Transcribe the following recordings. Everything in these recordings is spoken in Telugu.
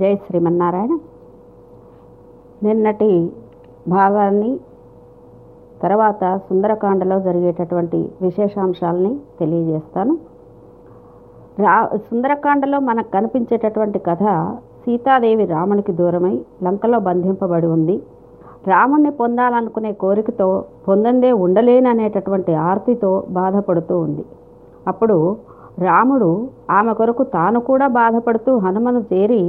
జై శ్రీమన్నారాయణ. నిన్నటి భాగాన్ని తర్వాత సుందరకాండలో జరిగేటటువంటి విశేషాంశాలని తెలియజేస్తాను. సుందరకాండలో మనకు కనిపించేటటువంటి కథ, సీతాదేవి రామునికి దూరమై లంకలో బంధింపబడి ఉంది. రాముణ్ణి పొందాలనుకునే కోరికతో పొందందే ఉండలేననేటటువంటి ఆర్తితో బాధపడుతూ ఉంది. అప్పుడు రాముడు ఆమె కొరకు తాను కూడా బాధపడుతూ హనుమను చేరి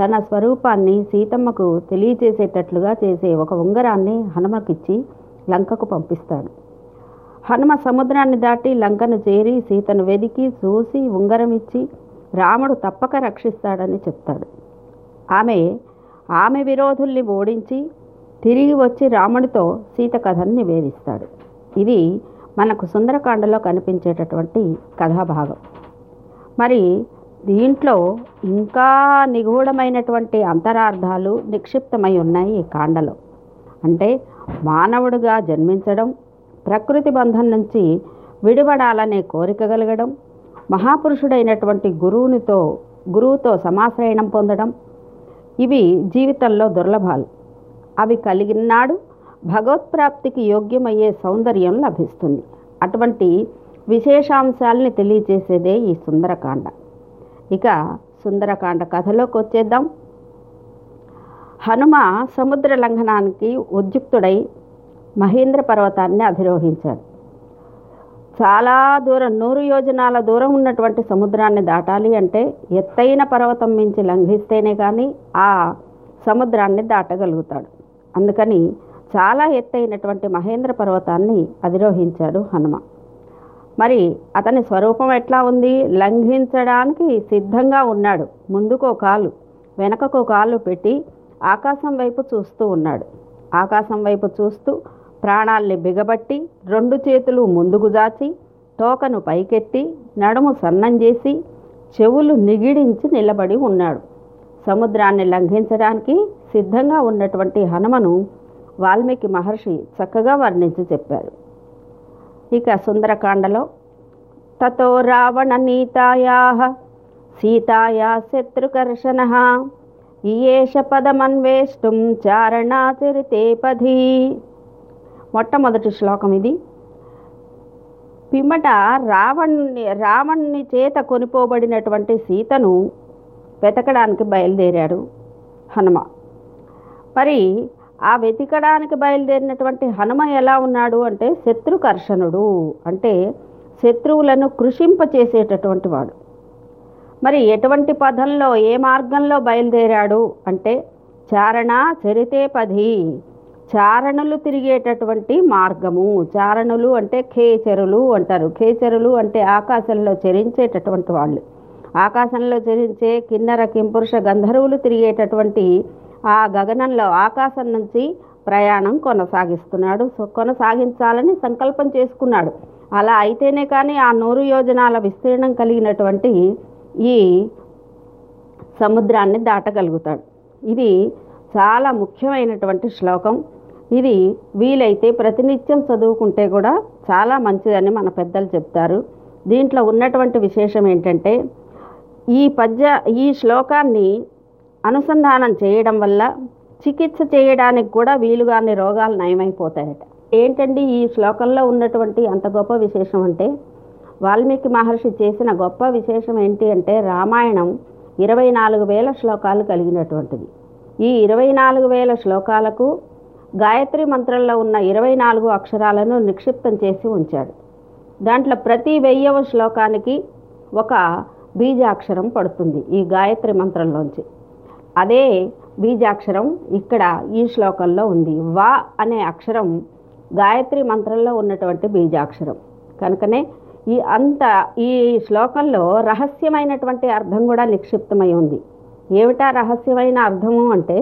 తన స్వరూపాన్ని సీతమ్మకు తెలియచేసేటట్లుగా చేసే ఒక ఉంగరాన్ని హనుమకిచ్చి లంకకు పంపిస్తాడు. హనుమ సముద్రాన్ని దాటి లంకను చేరి సీతను వెదికి చూసి ఉంగరం ఇచ్చి రాముడు తప్పక రక్షిస్తాడని చెప్తాడు. ఆమె విరోధుల్ని ఓడించి తిరిగి వచ్చి రాముడితో సీత కథను నివేదిస్తాడు. ఇది మనకు సుందరకాండలో కనిపించేటటువంటి కథాభాగం. మరి దీంట్లో ఇంకా నిగూఢమైనటువంటి అంతరార్థాలు నిక్షిప్తమై ఉన్నాయి ఈ కాండలో. అంటే మానవుడిగా జన్మించడం, ప్రకృతి బంధం నుంచి విడిపడాలనే కోరిక కలగడం, మహాపురుషుడైనటువంటి గురువుతో సమాశ్రయణం పొందడం, ఇవి జీవితంలో దుర్లభాలు. అవి కలిగినాడు భగవత్ప్రాప్తికి యోగ్యమయ్యే సౌందర్యం లభిస్తుంది. అటువంటి విశేషాంశాలని తెలియజేసేదే ఈ సుందరకాండ. ఇక సుందరకాండ కథలోకి వచ్చేద్దాం. హనుమ సముద్ర లంఘనానికి ఉద్యుక్తుడై మహేంద్ర పర్వతాన్ని అధిరోహించాడు. చాలా దూరం, 100 యోజనాల దూరం ఉన్నటువంటి సముద్రాన్ని దాటాలి అంటే ఎత్తైన పర్వతం మించి లంఘిస్తేనే కానీ ఆ సముద్రాన్ని దాటగలుగుతాడు. అందుకని చాలా ఎత్తైనటువంటి మహేంద్ర పర్వతాన్ని అధిరోహించాడు హనుమ. మరి అతని స్వరూపం ఎట్లా ఉంది? లంఘించడానికి సిద్ధంగా ఉన్నాడు. ముందుకో కాలు వెనకకో కాలు పెట్టి ఆకాశం వైపు చూస్తూ ఉన్నాడు. ఆకాశం వైపు చూస్తూ ప్రాణాల్ని బిగబట్టి 2 చేతులు ముందుకు జాచి, తోకను పైకెత్తి, నడుము సన్నం చేసి, చెవులు నిగిడించి నిలబడి ఉన్నాడు. సముద్రాన్ని లంఘించడానికి సిద్ధంగా ఉన్నటువంటి హనుమను వాల్మీకి మహర్షి చక్కగా వర్ణించి చెప్పారు. ఇక సుందరకాండలో తతో రావణ నీతాయా సీతాయా శత్రుకర్షణ ఈయేష పదమన్వేష్టుం చారణాచరితే పథీ. మొట్టమొదటి శ్లోకం ఇది. పిమ్మట రావణ్ణి చేత కొనిపోబడినటువంటి సీతను వెతకడానికి బయలుదేరాడు హనుమ. మరి ఆ వెతకడానికి బయలుదేరినటువంటి హనుమ ఎలా ఉన్నాడు అంటే శత్రుకర్షణుడు, అంటే శత్రువులను కృషింపచేసేటటువంటి వాడు. మరి ఎటువంటి పదంలో, ఏ మార్గంలో బయలుదేరాడు అంటే చారణ చరితే పది, చారణులు తిరిగేటటువంటి మార్గము. చారణులు అంటే ఖేచరులు అంటారు. ఖేచరులు అంటే ఆకాశంలో చరించేటటువంటి వాళ్ళు. ఆకాశంలో చరించే కిన్నెర కింపురుష గంధర్వులు తిరిగేటటువంటి ఆ గగనంలో ఆకాశం నుంచి ప్రయాణం కొనసాగిస్తున్నాడు. కొనసాగించాలని సంకల్పం చేసుకున్నాడు. అలా అయితేనే కానీ ఆ 100 యోజనాల విస్తీర్ణం కలిగినటువంటి ఈ సముద్రాన్ని దాటగలుగుతాడు. ఇది చాలా ముఖ్యమైనటువంటి శ్లోకం. ఇది వీలైతే ప్రతినిత్యం చదువుకుంటే కూడా చాలా మంచిదని మన పెద్దలు చెప్తారు. దీంట్లో ఉన్నటువంటి విశేషం ఏంటంటే ఈ శ్లోకాన్ని అనుసంధానం చేయడం వల్ల చికిత్స చేయడానికి కూడా వీలుగాని రోగాలు నయమైపోతాయట. ఏంటండి ఈ శ్లోకంలో ఉన్నటువంటి అంత గొప్ప విశేషం అంటే, వాల్మీకి మహర్షి చేసిన గొప్ప విశేషం ఏంటి అంటే, రామాయణం 24,000 శ్లోకాలు కలిగినటువంటిది. ఈ 24,000 శ్లోకాలకు గాయత్రి మంత్రంలో ఉన్న 24 అక్షరాలను నిక్షిప్తం చేసి ఉంచాడు. దాంట్లో ప్రతి 1000వ శ్లోకానికి ఒక బీజాక్షరం పడుతుంది ఈ గాయత్రి మంత్రంలోంచి. అదే బీజాక్షరం ఇక్కడ ఈ శ్లోకంలో ఉంది. వా అనే అక్షరం గాయత్రి మంత్రంలో ఉన్నటువంటి బీజాక్షరం. కనుకనే ఈ శ్లోకంలో రహస్యమైనటువంటి అర్థం కూడా నిక్షిప్తమై ఉంది. ఏమిటా రహస్యమైన అర్థము అంటే,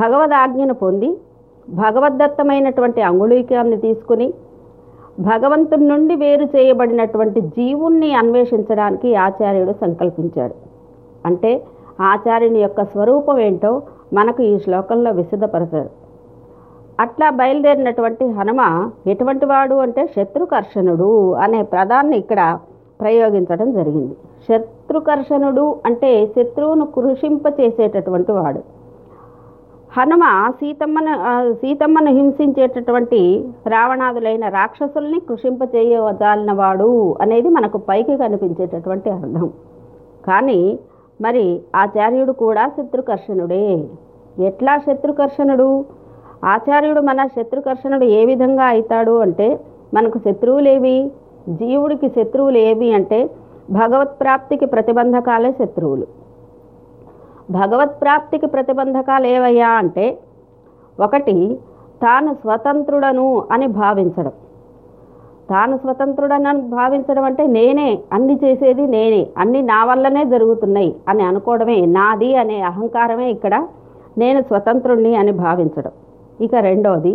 భగవదాజ్ఞను పొంది భగవద్దత్తమైనటువంటి అంగుళీకాన్ని తీసుకుని భగవంతుడి నుండి వేరు చేయబడినటువంటి జీవుణ్ణి అన్వేషించడానికి ఆచార్యుడు సంకల్పించాడు. అంటే ఆచార్యుని యొక్క స్వరూపం ఏంటో మనకు ఈ శ్లోకంలో విశదపరచాడు. అట్లా బయలుదేరినటువంటి హనుమ ఎటువంటి వాడు అంటే శత్రుకర్షణుడు అనే పదాన్ని ఇక్కడ ప్రయోగించడం జరిగింది. శత్రుకర్షణుడు అంటే శత్రువును కృషింపచేసేటటువంటి వాడు. హనుమ సీతమ్మను హింసించేటటువంటి రావణాదులైన రాక్షసుల్ని కృషింపచేయజాలినవాడు అనేది మనకు పైకి కనిపించేటటువంటి అర్థం. కానీ మరి ఆచార్యుడు కూడా శత్రుకర్షణుడే. ఎట్లా శత్రుకర్షణుడు? ఆచార్యుడు మన శత్రుకర్షణుడు ఏ విధంగా అవుతాడు అంటే, మనకు శత్రువులేవి, జీవుడికి శత్రువులు ఏవి అంటే భగవత్ప్రాప్తికి ప్రతిబంధకాలే శత్రువులు. భగవత్ప్రాప్తికి ప్రతిబంధకాలు ఏవయ్యా అంటే, ఒకటి తాను స్వతంత్రుడను అని భావించడం. తాను స్వతంత్రుడనని భావించడం అంటే నేనే, అన్ని చేసేది నేనే, అన్ని నా వల్లనే జరుగుతున్నాయి అని అనుకోవడమే, నాది అనే అహంకారమే ఇక్కడ నేను స్వతంత్రుణ్ణి అని భావించడం. ఇక రెండవది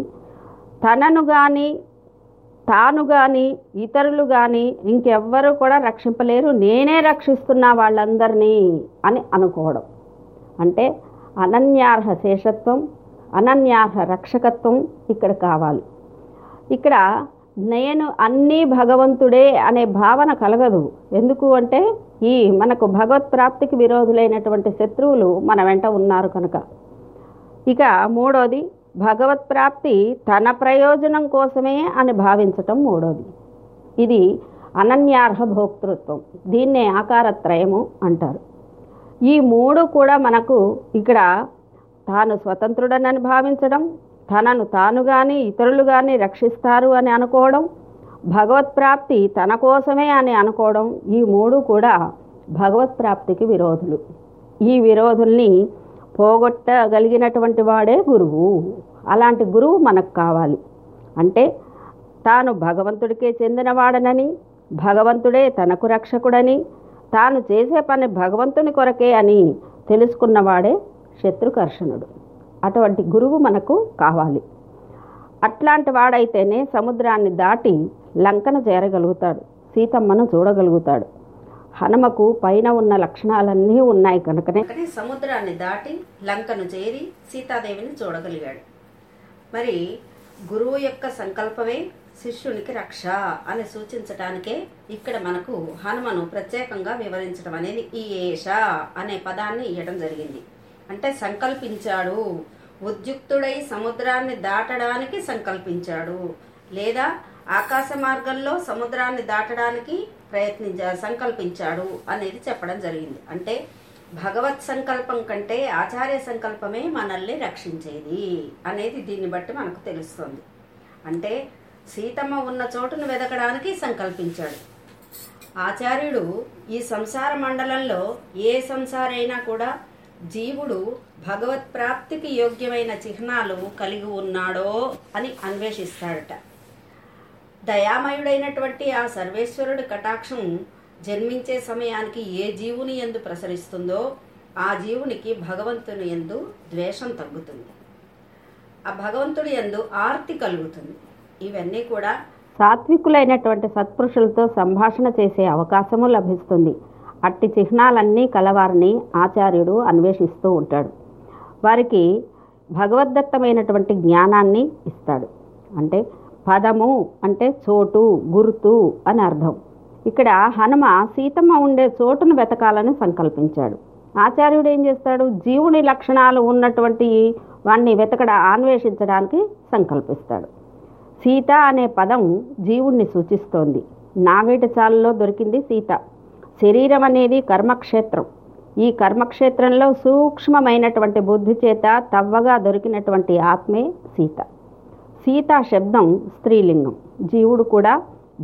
తాను కానీ ఇతరులు కానీ ఇంకెవ్వరూ కూడా రక్షింపలేరు, నేనే రక్షిస్తున్నా వాళ్ళందరినీ అని అనుకోవడం. అంటే అనన్యార్హ శేషత్వం, అనన్యార్హ రక్షకత్వం ఇక్కడ కావాలి. ఇక్కడ నేను అన్నీ భగవంతుడే అనే భావన కలగదు. ఎందుకు అంటే ఈ మనకు భగవత్ప్రాప్తికి విరోధులైనటువంటి శత్రువులు మన వెంట ఉన్నారు కనుక. ఇక మూడోది భగవత్ప్రాప్తి తన ప్రయోజనం కోసమే అని భావించటం మూడోది. ఇది అనన్యార్హ భోక్తృత్వం, దీన్నే ఆకారత్రయము అంటారు. ఈ మూడు కూడా మనకు ఇక్కడ తాను స్వతంత్రుడనని భావించడం, తనను తాను కానీ ఇతరులు కానీ రక్షిస్తారు అని అనుకోవడం, భగవత్ప్రాప్తి తన కోసమే అని అనుకోవడం, ఈ మూడు కూడా భగవత్ప్రాప్తికి విరోధులు. ఈ విరోధుల్ని పోగొట్టగలిగినటువంటి వాడే గురువు. అలాంటి గురువు మనకు కావాలి. అంటే తాను భగవంతుడికే చెందినవాడనని, భగవంతుడే తనకు రక్షకుడని, తాను చేసే పని భగవంతుని కొరకే అని తెలుసుకున్నవాడే శత్రుకర్షణుడు. అటువంటి గురువు మనకు కావాలి. అట్లాంటి వాడైతేనే సముద్రాన్ని దాటి లంకను చేరగలుగుతాడు, సీతమ్మను చూడగలుగుతాడు. హనుమకు పైన ఉన్న లక్షణాలన్నీ ఉన్నాయి కనుకనే సముద్రాన్ని దాటి లంకను చేరి సీతాదేవిని చూడగలిగాడు. మరి గురువు యొక్క సంకల్పమే శిష్యునికి రక్ష అని సూచించటానికే ఇక్కడ మనకు హనుమను ప్రత్యేకంగా వివరించడం అనేది ఈ ఏష అనే పదాన్ని ఇవ్వడం జరిగింది. అంటే సంకల్పించాడు, ఉద్యుక్తుడై సముద్రాన్ని దాటడానికి సంకల్పించాడు, లేదా ఆకాశ మార్గంలో సముద్రాన్ని దాటడానికి సంకల్పించాడు అనేది చెప్పడం జరిగింది. అంటే భగవత్ సంకల్పం కంటే ఆచార్య సంకల్పమే మనల్ని రక్షించేది అనేది దీన్ని బట్టి మనకు తెలుస్తుంది. అంటే సీతమ్మ ఉన్న చోటును వెదకడానికి సంకల్పించాడు. ఆచార్యుడు ఈ సంసార మండలంలో ఏ సంసారైనా కూడా జీవుడు భగవత్ప్రాప్తికి యోగ్యమైన చిహ్నాలు కలిగి ఉన్నాడో అని అన్వేషిస్తాడట. దయామయుడైనటువంటి ఆ సర్వేశ్వరుడి కటాక్షం జన్మించే సమయానికి ఏ జీవుని యందు ప్రసరిస్తుందో ఆ జీవునికి భగవంతుని యందు ద్వేషం తగ్గుతుంది, ఆ భగవంతుడి యందు ఆర్తి కలుగుతుంది. ఇవన్నీ కూడా సాత్వికులైనటువంటి సత్పురుషులతో సంభాషణ చేసే అవకాశము లభిస్తుంది. అట్టి చిహ్నాలన్నీ కలవారిని ఆచార్యుడు అన్వేషిస్తూ ఉంటాడు. వారికి భగవద్దత్తమైనటువంటి జ్ఞానాన్ని ఇస్తాడు. అంటే పదము అంటే చోటు, గుర్తు అని అర్థం. ఇక్కడ హనుమ సీతమ్మ ఉండే చోటును వెతకాలని సంకల్పించాడు. ఆచార్యుడు ఏం చేస్తాడు? జీవుని లక్షణాలు ఉన్నటువంటి వాణ్ణి అన్వేషించడానికి సంకల్పిస్తాడు. సీత అనే పదం జీవుణ్ణి సూచిస్తోంది. నాగేటి చాలలో దొరికింది సీత. శరీరం అనేది కర్మక్షేత్రం. ఈ కర్మక్షేత్రంలో సూక్ష్మమైనటువంటి బుద్ధి చేత తవ్వగా దొరికినటువంటి ఆత్మే సీత. సీతా శబ్దం స్త్రీలింగం. జీవుడు కూడా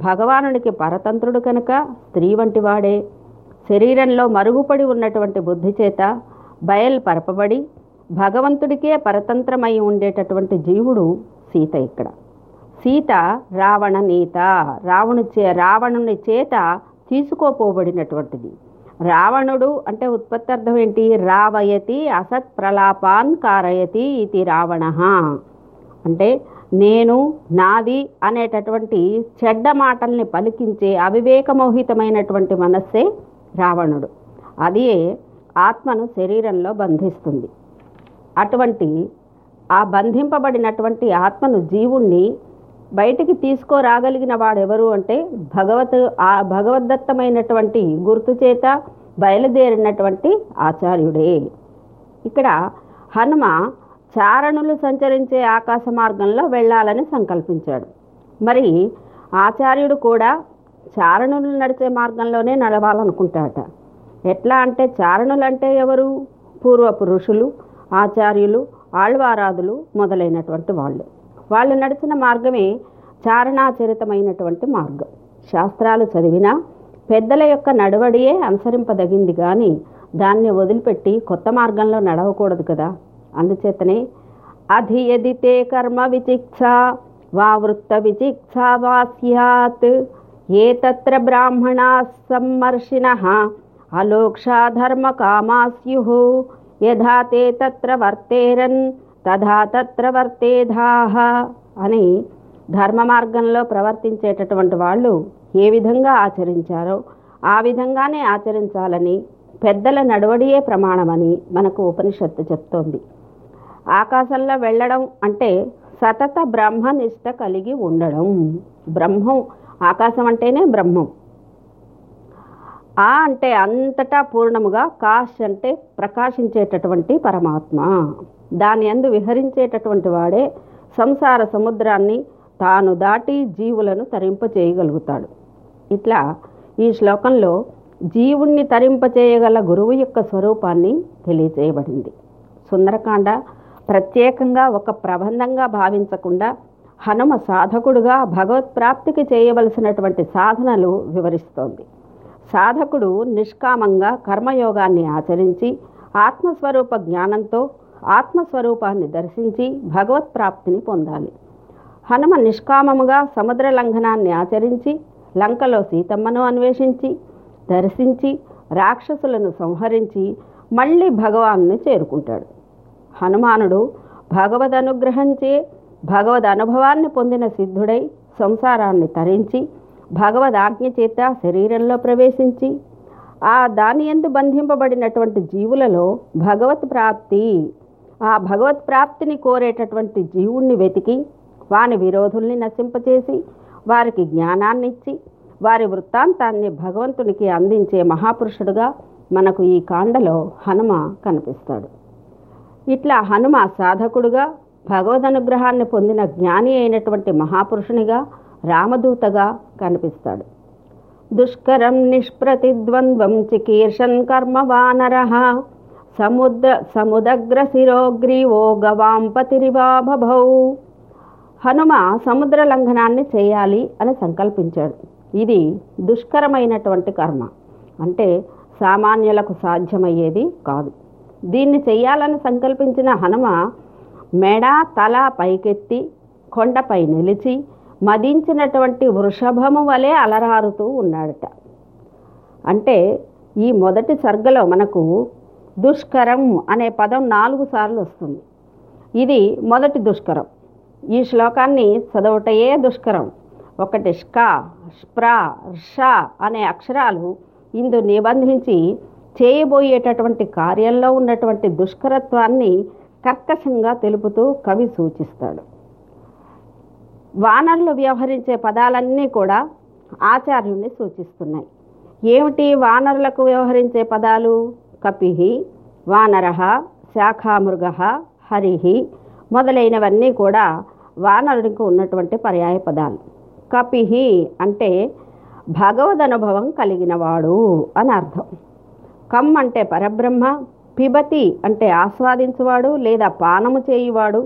భగవానుడికి పరతంత్రుడు కనుక స్త్రీ వంటి వాడే. శరీరంలో మరుగుపడి ఉన్నటువంటి బుద్ధి చేత బయల్పరపబడి భగవంతుడికే పరతంత్రమై ఉండేటటువంటి జీవుడు సీత. ఇక్కడ సీత రావణ నీత, రావణుని చేత తీసుకోపోబడినటువంటిది. రావణుడు అంటే ఉత్పత్తి అర్థం ఏంటి? రావయతి అసత్ ప్రలాపాన్ కారయతి ఇది రావణ. అంటే నేను, నాది అనేటటువంటి చెడ్డ మాటల్ని పలికించే అవివేకమోహితమైనటువంటి మనస్సే రావణుడు. అదే ఆత్మను శరీరంలో బంధిస్తుంది. అటువంటి ఆ బంధింపబడినటువంటి ఆత్మను జీవుణ్ణి బయటికి తీసుకురాగలిగిన వాడెవరు అంటే భగవద్దత్తమైనటువంటి గుర్తు చేత బయలుదేరినటువంటి ఆచార్యుడే. ఇక్కడ హనుమ చారణులు సంచరించే ఆకాశ మార్గంలో వెళ్ళాలని సంకల్పించాడు. మరి ఆచార్యుడు కూడా చారణులు నడిచే మార్గంలోనే నడవాలనుకుంటాట. ఎట్లా అంటే చారణులంటే ఎవరు? పూర్వపు ఋషులు, ఆచార్యులు, ఆళ్వారాదులు మొదలైనటువంటి వాళ్ళు. వాళ్ళు నడిచిన మార్గమే చారణాచరితమైనటువంటి మార్గం. శాస్త్రాలు చదివినా పెద్దల యొక్క నడవడియే అనుసరింపదగింది కానీ దాన్ని వదిలిపెట్టి కొత్త మార్గంలో నడవకూడదు కదా. అందుచేతనే అధి యదితే కర్మ విచిక్ష వా వృత్త విచిక్షా వా స్యాత్ ఏ తత్ర బ్రాహ్మణా సమ్మర్షిణః అలోక్షా ధర్మ కామా స్యుః యథా తే తత్ర వర్తేరన్ తథా తత్ర వర్తేధాః అని ధర్మ మార్గంలో ప్రవర్తించేటటువంటి వాళ్ళు ఏ విధంగా ఆచరించారో ఆ విధంగానే ఆచరించాలని పెద్దల నడవడియే ప్రమాణమని మనకు ఉపనిషత్తు చెప్తోంది. ఆకాశంలో వెళ్ళడం అంటే సతత బ్రహ్మనిష్ట కలిగి ఉండడం. బ్రహ్మం, ఆకాశం అంటేనే బ్రహ్మం. ఆ అంటే అంతటా పూర్ణముగా, కాశ్ అంటే ప్రకాశించేటటువంటి పరమాత్మ. దాని యందు విహరించేటటువంటి వాడే సంసార సముద్రాన్ని తాను దాటి జీవులను తరింపచేయగలుగుతాడు. ఇట్లా ఈ శ్లోకంలో జీవుణ్ణి తరింపచేయగల గురువు యొక్క స్వరూపాన్ని తెలియచేయబడింది. సుందరకాండ ప్రత్యేకంగా ఒక ప్రబంధంగా భావించకుండా హనుమ సాధకుడుగా భగవత్ప్రాప్తికి చేయవలసినటువంటి సాధనలు వివరిస్తోంది. సాధకుడు నిష్కామంగా కర్మయోగాన్ని ఆచరించి ఆత్మస్వరూప జ్ఞానంతో ఆత్మస్వరూపాన్ని దర్శించి భగవత్ప్రాప్తిని పొందాలి. హనుమ నిష్కామముగా సముద్ర లంఘనాన్ని ఆచరించి లంకలో సీతమ్మను అన్వేషించి దర్శించి రాక్షసులను సంహరించి మళ్ళీ భగవాను చేరుకుంటాడు. హనుమానుడు భగవదనుగ్రహంచే భగవద్ అనుభవాన్ని పొందిన సిద్ధుడై సంసారాన్ని తరించి భగవదాజ్ఞ చేత శరీరంలో ప్రవేశించి ఆ దాని యందు బంధింపబడినటువంటి జీవులలో భగవత్ప్రాప్తిని కోరేటటువంటి జీవుణ్ణి వెతికి వాని విరోధుల్ని నశింపచేసి వారికి జ్ఞానాన్ని ఇచ్చి వారి వృత్తాంతాన్ని భగవంతునికి అందించే మహాపురుషుడుగా మనకు ఈ కాండలో హనుమ కనిపిస్తాడు. ఇట్లా హనుమ సాధకుడుగా, భగవదనుగ్రహాన్ని పొందిన జ్ఞాని అయినటువంటి మహాపురుషునిగా, రామదూతగా కనిపిస్తాడు. దుష్కరం నిష్ప్రతిద్వంద్వం చికీర్షన్ కర్మ వానరః సముదగ్ర శిరోగ్రీవో గవాంపతిరివా బభౌ. హనుమ సముద్ర లంఘనాన్ని చేయాలి అని సంకల్పించాడు. ఇది దుష్కరమైనటువంటి కర్మ, అంటే సామాన్యులకు సాధ్యమయ్యేది కాదు. దీన్ని చేయాలని సంకల్పించిన హనుమ మెడ తల పైకెత్తి కొండపై నిలిచి మదించినటువంటి వృషభము వలె అలరారుతూ ఉన్నాడట. అంటే ఈ మొదటి సర్గలో మనకు దుష్కరం అనే పదం 4 సార్లు వస్తుంది. ఇది మొదటి దుష్కరం. ఈ శ్లోకాన్ని చదవటయే దుష్కరం. ఒకటి ష్క, ష్ప్ర, ర్ష అనే అక్షరాలు ఇందు నిబంధించి చేయబోయేటటువంటి కార్యంలో ఉన్నటువంటి దుష్కరత్వాన్ని కర్కశంగా తెలుపుతూ కవి సూచిస్తాడు. వానరులు వ్యవహరించే పదాలన్నీ కూడా ఆచార్యుణ్ణి సూచిస్తున్నాయి. ఏమిటి వానరులకు వ్యవహరించే పదాలు? కపిహి, వానరః, శాఖామృగః, హరిహి మొదలైనవన్నీ కూడా వానరునికి ఉన్నటువంటి పర్యాయ పదాలు. కపిహి అంటే భగవదనుభవం కలిగినవాడు అని అర్థం. కమ్ అంటే పరబ్రహ్మ, పిబతి అంటే ఆస్వాదించువాడు లేదా పానము చేయువాడు.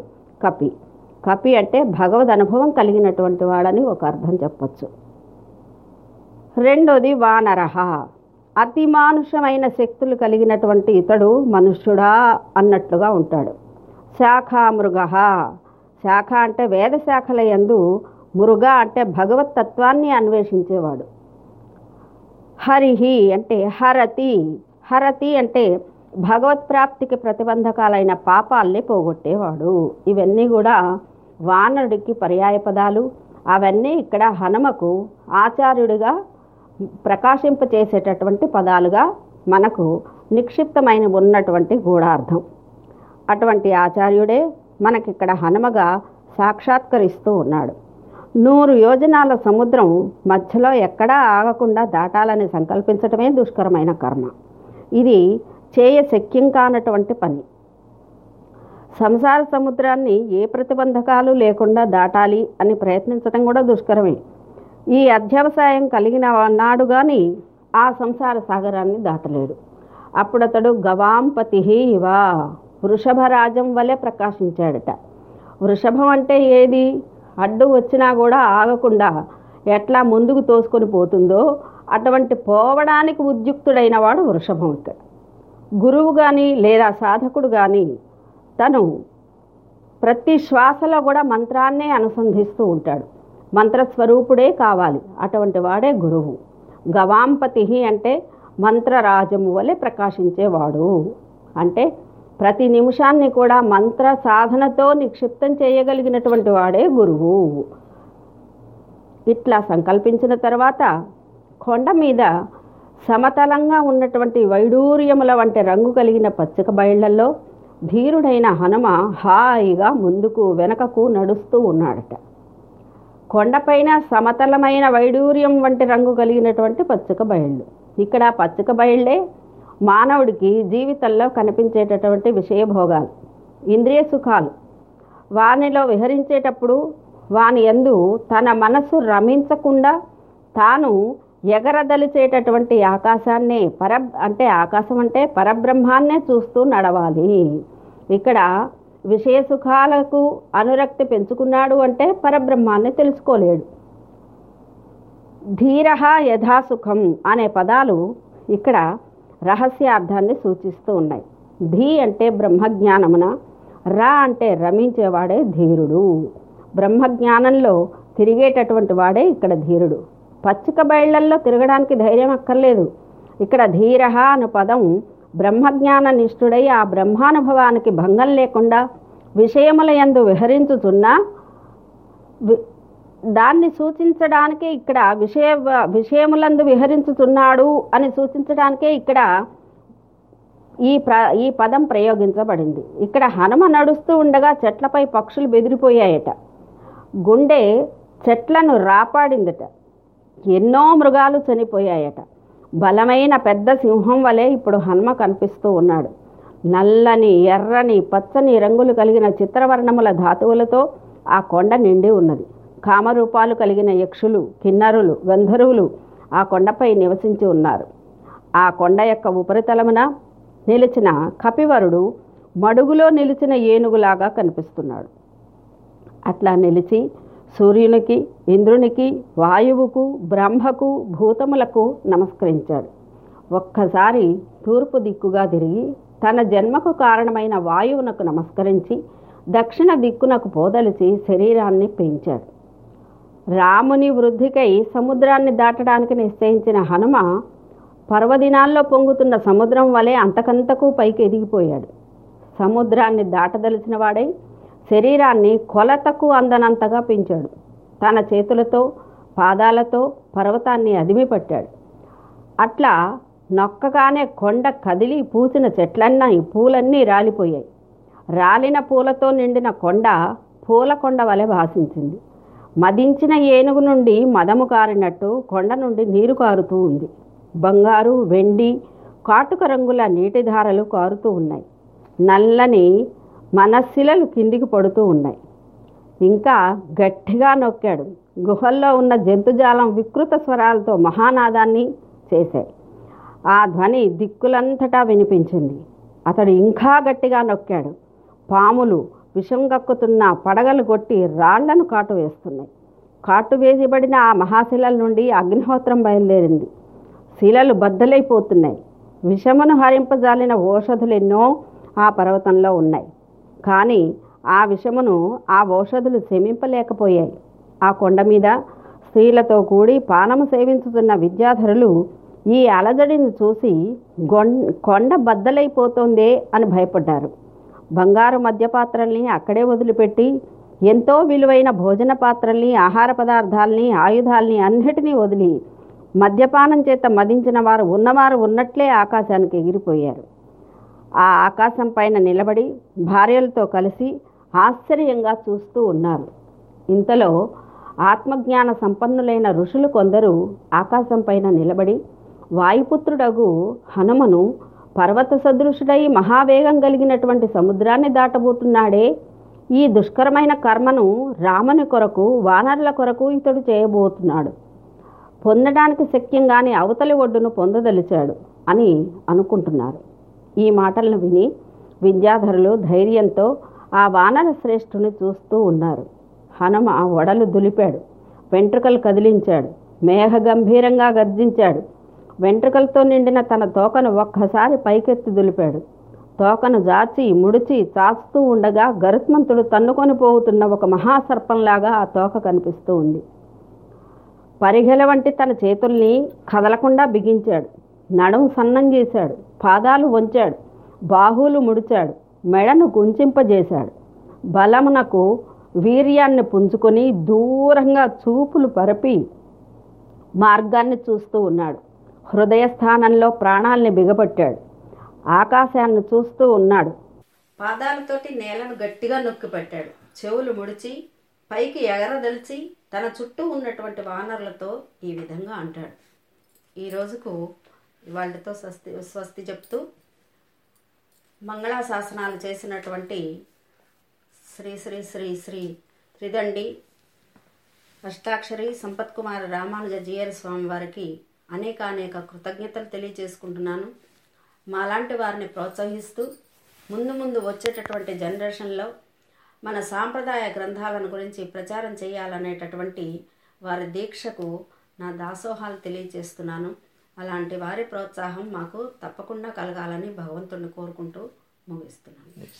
కపి అంటే భగవదనుభవం కలిగినటువంటి వాడని ఒక అర్థం చెప్పచ్చు. రెండోది వానరః, అతిమానుషమైన శక్తులు కలిగినటువంటి ఇతడు మనుష్యుడా అన్నట్లుగా ఉంటాడు. శాఖామృగః, శాఖ అంటే వేదశాఖల యందు, మృగ అంటే భగవత్తత్వాన్ని అన్వేషించేవాడు. హరిహి అంటే హరతి, హరతి అంటే భగవత్ప్రాప్తికి ప్రతిబంధకాలైన పాపాల్ని పోగొట్టేవాడు. ఇవన్నీ కూడా వానరుడికి పర్యాయ పదాలు. అవన్నీ ఇక్కడ హనుమకు ఆచార్యుడిగా ప్రకాశింపచేసేటటువంటి పదాలుగా మనకు నిక్షిప్తమైన ఉన్నటువంటి గూఢార్థం. అటువంటి ఆచార్యుడే మనకిక్కడ హనుమగా సాక్షాత్కరిస్తూ ఉన్నాడు. 100 యోజనాల సముద్రం మధ్యలో ఎక్కడా ఆగకుండా దాటాలని సంకల్పించటమే దుష్కరమైన కర్మ. ఇది చేయశక్యం కానటువంటి పని. సంసార సముద్రాన్ని ఏ ప్రతిబంధకాలు లేకుండా దాటాలి అని ప్రయత్నించడం కూడా దుష్కరమే. ఈ అధ్యవసాయం కలిగిన నాడు కానీ ఆ సంసార సాగరాన్ని దాటలేడు. అప్పుడతడు గవాంపతి ఇవ వృషభరాజం వలె ప్రకాశించాడట. వృషభం అంటే ఏది? అడ్డు వచ్చినా కూడా ఆగకుండా ఎట్లా ముందుకు తోసుకొని పోతుందో అటువంటి పోవడానికి ఉద్యుక్తుడైన వాడు వృషభం. ఇక్కడ గురువు కానీ లేదా సాధకుడు కానీ తను ప్రతి శ్వాసలో కూడా మంత్రాన్నే అనుసంధిస్తూ ఉంటాడు. మంత్రస్వరూపుడే కావాలి, అటువంటి వాడే గురువు. గవాంపతి అంటే మంత్రరాజము వలె ప్రకాశించేవాడు. అంటే ప్రతి నిమిషాన్ని కూడా మంత్ర సాధనతో నిక్షిప్తం చేయగలిగినటువంటి వాడే గురువు. ఇట్లా సంకల్పించిన తర్వాత కొండ మీద సమతలంగా ఉన్నటువంటి వైడూర్యముల వంటి రంగు కలిగిన పచ్చిక బయళ్లలో ధీరుడైన హనుమ హాయిగా ముందుకు వెనకకు నడుస్తూ ఉన్నాడట. కొండపైన సమతలమైన వైడూర్యం వంటి రంగు కలిగినటువంటి పచ్చిక బయళ్ళు. ఇక్కడ పచ్చిక బయళ్ళే మానవుడికి జీవితంలో కనిపించేటటువంటి విషయభోగాలు, ఇంద్రియ సుఖాలు. వానిలో విహరించేటప్పుడు వాని యందు తన మనసు రమించకుండా తాను ఎగరదలిచేటటువంటి ఆకాశాన్నే ఆకాశం అంటే పరబ్రహ్మాన్నే చూస్తూ నడవాలి. ఇక్కడ విషయ సుఖాలకు అనురక్తి పెంచుకున్నాడు అంటే పరబ్రహ్మాన్ని తెలుసుకోలేడు. ధీరః యథాసుఖం అనే పదాలు ఇక్కడ రహస్యార్థాన్ని సూచిస్తూ ఉన్నాయి. ధీ అంటే బ్రహ్మజ్ఞానమున, రా అంటే రమించేవాడే ధీరుడు. బ్రహ్మజ్ఞానంలో తిరిగేటటువంటి వాడే ఇక్కడ ధీరుడు. పచ్చిక బయళ్లల్లో తిరగడానికి ధైర్యం అక్కర్లేదు. ఇక్కడ ధీరః అను పదం బ్రహ్మజ్ఞాన నిష్ఠుడై ఆ బ్రహ్మానుభవానికి భంగం లేకుండా విషయముల యందు విహరించుతున్నా దాన్ని సూచించడానికే ఇక్కడ విషయములందు విహరించుతున్నాడు అని సూచించడానికే ఇక్కడ ఈ పదం ప్రయోగించబడింది. ఇక్కడ హనుమ నడుస్తూ ఉండగా చెట్లపై పక్షులు బెదిరిపోయాయట. గుండె చెట్లను రాపాడిందట. ఎన్నో మృగాలు చనిపోయాయట. బలమైన పెద్ద సింహం వలె ఇప్పుడు హనుమ కనిపిస్తూ ఉన్నాడు. నల్లని, ఎర్రని, పచ్చని రంగులు కలిగిన చిత్రవర్ణముల ధాతువులతో ఆ కొండ నిండి ఉన్నది. కామరూపాలు కలిగిన యక్షులు, కిన్నరులు, గంధర్వులు ఆ కొండపై నివసించి ఉన్నారు. ఆ కొండ యొక్క ఉపరితలమున నిలిచిన కపివరుడు మడుగులో నిలిచిన ఏనుగులాగా కనిపిస్తున్నాడు. అట్లా నిలిచి సూర్యునికి, ఇంద్రునికి, వాయువుకు, బ్రహ్మకు, భూతములకు నమస్కరించాడు. ఒక్కసారి తూర్పు దిక్కుగా తిరిగి తన జన్మకు కారణమైన వాయువునకు నమస్కరించి దక్షిణ దిక్కునకు పోదలిచి శరీరాన్ని పెంచాడు. రాముని వృద్ధికై సముద్రాన్ని దాటడానికి నిశ్చయించిన హనుమ పర్వదినాల్లో పొంగుతున్న సముద్రం వలె అంతకంతకు పైకి ఎదిగిపోయాడు. సముద్రాన్ని దాటదలిచిన వాడై శరీరాన్ని కొలతకు అందనంతగా పెంచాడు. తన చేతులతో, పాదాలతో పర్వతాన్ని అదిమి పట్టాడు. అట్లా నొక్కగానే కొండ కదిలి పూసిన పూలన్నీ రాలిపోయాయి. రాలిన పూలతో నిండిన కొండ పూలకొండ వలె భాసించింది. మదించిన ఏనుగు నుండి మదము కారినట్టు కొండ నుండి నీరు కారుతూ ఉంది. బంగారు, వెండి, కాటుక రంగుల నీటిధారలు కారుతూ ఉన్నాయి. నల్లని మనశిలలు కిందికి పడుతూ ఉన్నాయి. ఇంకా గట్టిగా నొక్కాడు. గుహల్లో ఉన్న జంతుజాలం వికృత స్వరాలతో మహానాదాన్ని చేశాయి. ఆ ధ్వని దిక్కులంతటా వినిపించింది. అతడు ఇంకా గట్టిగా నొక్కాడు. పాములు విషం కక్కుతున్న పడగలు కొట్టి రాళ్లను కాటు వేస్తున్నాయి. కాటు వేసిబడిన ఆ మహాశిలల నుండి అగ్నిహోత్రం బయలుదేరింది. శిలలు బద్దలైపోతున్నాయి. విషమును హరింపజాలిన ఓషధులు ఎన్నో ఆ పర్వతంలో ఉన్నాయి. కానీ ఆ విషమును ఆ ఔషధులు శమింపలేకపోయాయి. ఆ కొండ మీద స్త్రీలతో కూడి పానము సేవించుతున్న విద్యాధరులు ఈ అలజడిని చూసి కొండ బద్దలైపోతుందే అని భయపడ్డారు. బంగారు మద్యపాత్రల్ని అక్కడే వదిలిపెట్టి ఎంతో విలువైన భోజన పాత్రల్ని, ఆహార పదార్థాలని, ఆయుధాలని అన్నిటినీ వదిలి మద్యపానం చేత మదించిన వారు ఉన్నవారు ఉన్నట్లే ఆకాశానికి ఎగిరిపోయారు. ఆ ఆకాశం పైన నిలబడి భార్యలతో కలిసి ఆశ్చర్యంగా చూస్తూ ఉన్నారు. ఇంతలో ఆత్మజ్ఞాన సంపన్నులైన ఋషులు కొందరు ఆకాశం పైన నిలబడి వాయుపుత్రుడగు హనుమను పర్వత సదృశుడై మహావేగం కలిగినటువంటి సముద్రాన్ని దాటబోతున్నాడే, ఈ దుష్కరమైన కర్మను రాముని కొరకు వానరుల కొరకు ఇతడు చేయబోతున్నాడు, పొందడానికి శక్యంగానే అవతలి ఒడ్డును పొందదలిచాడు అని అనుకుంటున్నారు. ఈ మాటలను విని విద్యాధరులు ధైర్యంతో ఆ వానర శ్రేష్ఠుని చూస్తూ ఉన్నారు. హనుమ ఆ వడలు దులిపాడు, వెంట్రుకలు కదిలించాడు, మేఘ గంభీరంగా గర్జించాడు. వెంట్రుకలతో నిండిన తన తోకను ఒక్కసారి పైకెత్తి దులిపాడు. తోకను జాచి ముడిచి చాస్తూ ఉండగా గరుత్మంతుడు తన్నుకొని పోతున్న ఒక మహాసర్పంలాగా ఆ తోక కనిపిస్తూ ఉంది. పరిగెల వంటి తన చేతుల్ని కదలకుండా బిగించాడు, నడుము సన్నం చేశాడు, పాదాలు వంచాడు, బాహువులు ముడిచాడు, మెడను గుంజింపజేశాడు. బలమునకు వీర్యాన్ని పుంజుకొని దూరంగా చూపులు పరిపి మార్గాన్ని చూస్తూ ఉన్నాడు. హృదయస్థానంలో ప్రాణాల్ని బిగపట్టాడు, ఆకాశాన్ని చూస్తూ ఉన్నాడు, పాదాలతోటి నేలను గట్టిగా నొక్కి పెట్టాడు, చెవులు ముడిచి పైకి ఎగరదలిచి తన చుట్టూ ఉన్నటువంటి వానరులతో ఈ విధంగా అంటాడు. ఈ రోజుకు వాళ్ళతో స్వస్తి చెప్తూ మంగళాశాసనాలు చేసినటువంటి శ్రీ శ్రీ శ్రీ శ్రీ త్రిదండి అష్టాక్షరి సంపత్కుమార రామానుజీయర్ స్వామి వారికి అనేకానేక కృతజ్ఞతలు తెలియజేసుకుంటున్నాను. మాలాంటి వారిని ప్రోత్సహిస్తూ ముందు ముందు వచ్చేటటువంటి జనరేషన్లో మన సాంప్రదాయ గ్రంథాలను గురించి ప్రచారం చేయాలనేటటువంటి వారి దీక్షకు నా దాసోహాలు తెలియజేస్తున్నాను. అలాంటి వారి ప్రోత్సాహం మాకు తప్పకుండా కలగాలని భగవంతుడిని కోరుకుంటూ ముగిస్తున్నాను.